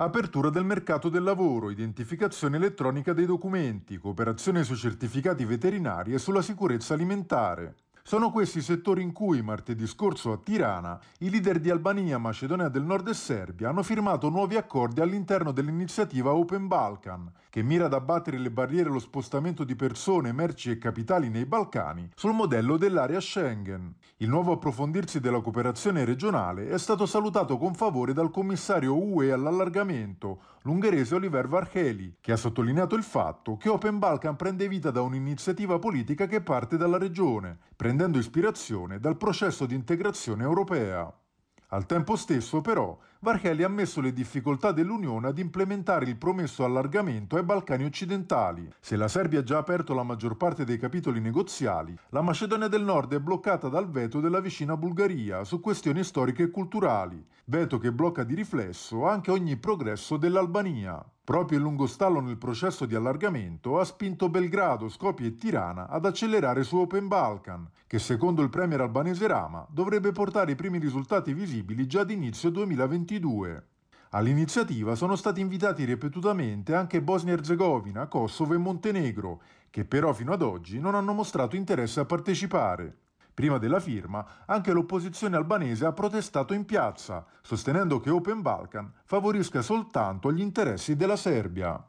Apertura del mercato del lavoro, identificazione elettronica dei documenti, cooperazione sui certificati veterinari e sulla sicurezza alimentare. Sono questi i settori in cui martedì scorso a Tirana i leader di Albania, Macedonia del Nord e Serbia hanno firmato nuovi accordi all'interno dell'iniziativa Open Balkan, che mira ad abbattere le barriere allo spostamento di persone, merci e capitali nei Balcani sul modello dell'area Schengen. Il nuovo approfondirsi della cooperazione regionale è stato salutato con favore dal commissario UE all'allargamento, l'ungherese Olivér Várhelyi, che ha sottolineato il fatto che Open Balkan prende vita da un'iniziativa politica che parte dalla regione, prendendo ispirazione dal processo di integrazione europea. Al tempo stesso, però, Várhelyi ha ammesso le difficoltà dell'Unione ad implementare il promesso allargamento ai Balcani occidentali. Se la Serbia ha già aperto la maggior parte dei capitoli negoziali, la Macedonia del Nord è bloccata dal veto della vicina Bulgaria su questioni storiche e culturali, veto che blocca di riflesso anche ogni progresso dell'Albania. Proprio il lungo stallo nel processo di allargamento ha spinto Belgrado, Skopje e Tirana ad accelerare su Open Balkan, che secondo il premier albanese Rama dovrebbe portare i primi risultati visibili già ad inizio 2022. All'iniziativa sono stati invitati ripetutamente anche Bosnia e Erzegovina, Kosovo e Montenegro, che però fino ad oggi non hanno mostrato interesse a partecipare. Prima della firma, anche l'opposizione albanese ha protestato in piazza, sostenendo che Open Balkan favorisca soltanto gli interessi della Serbia.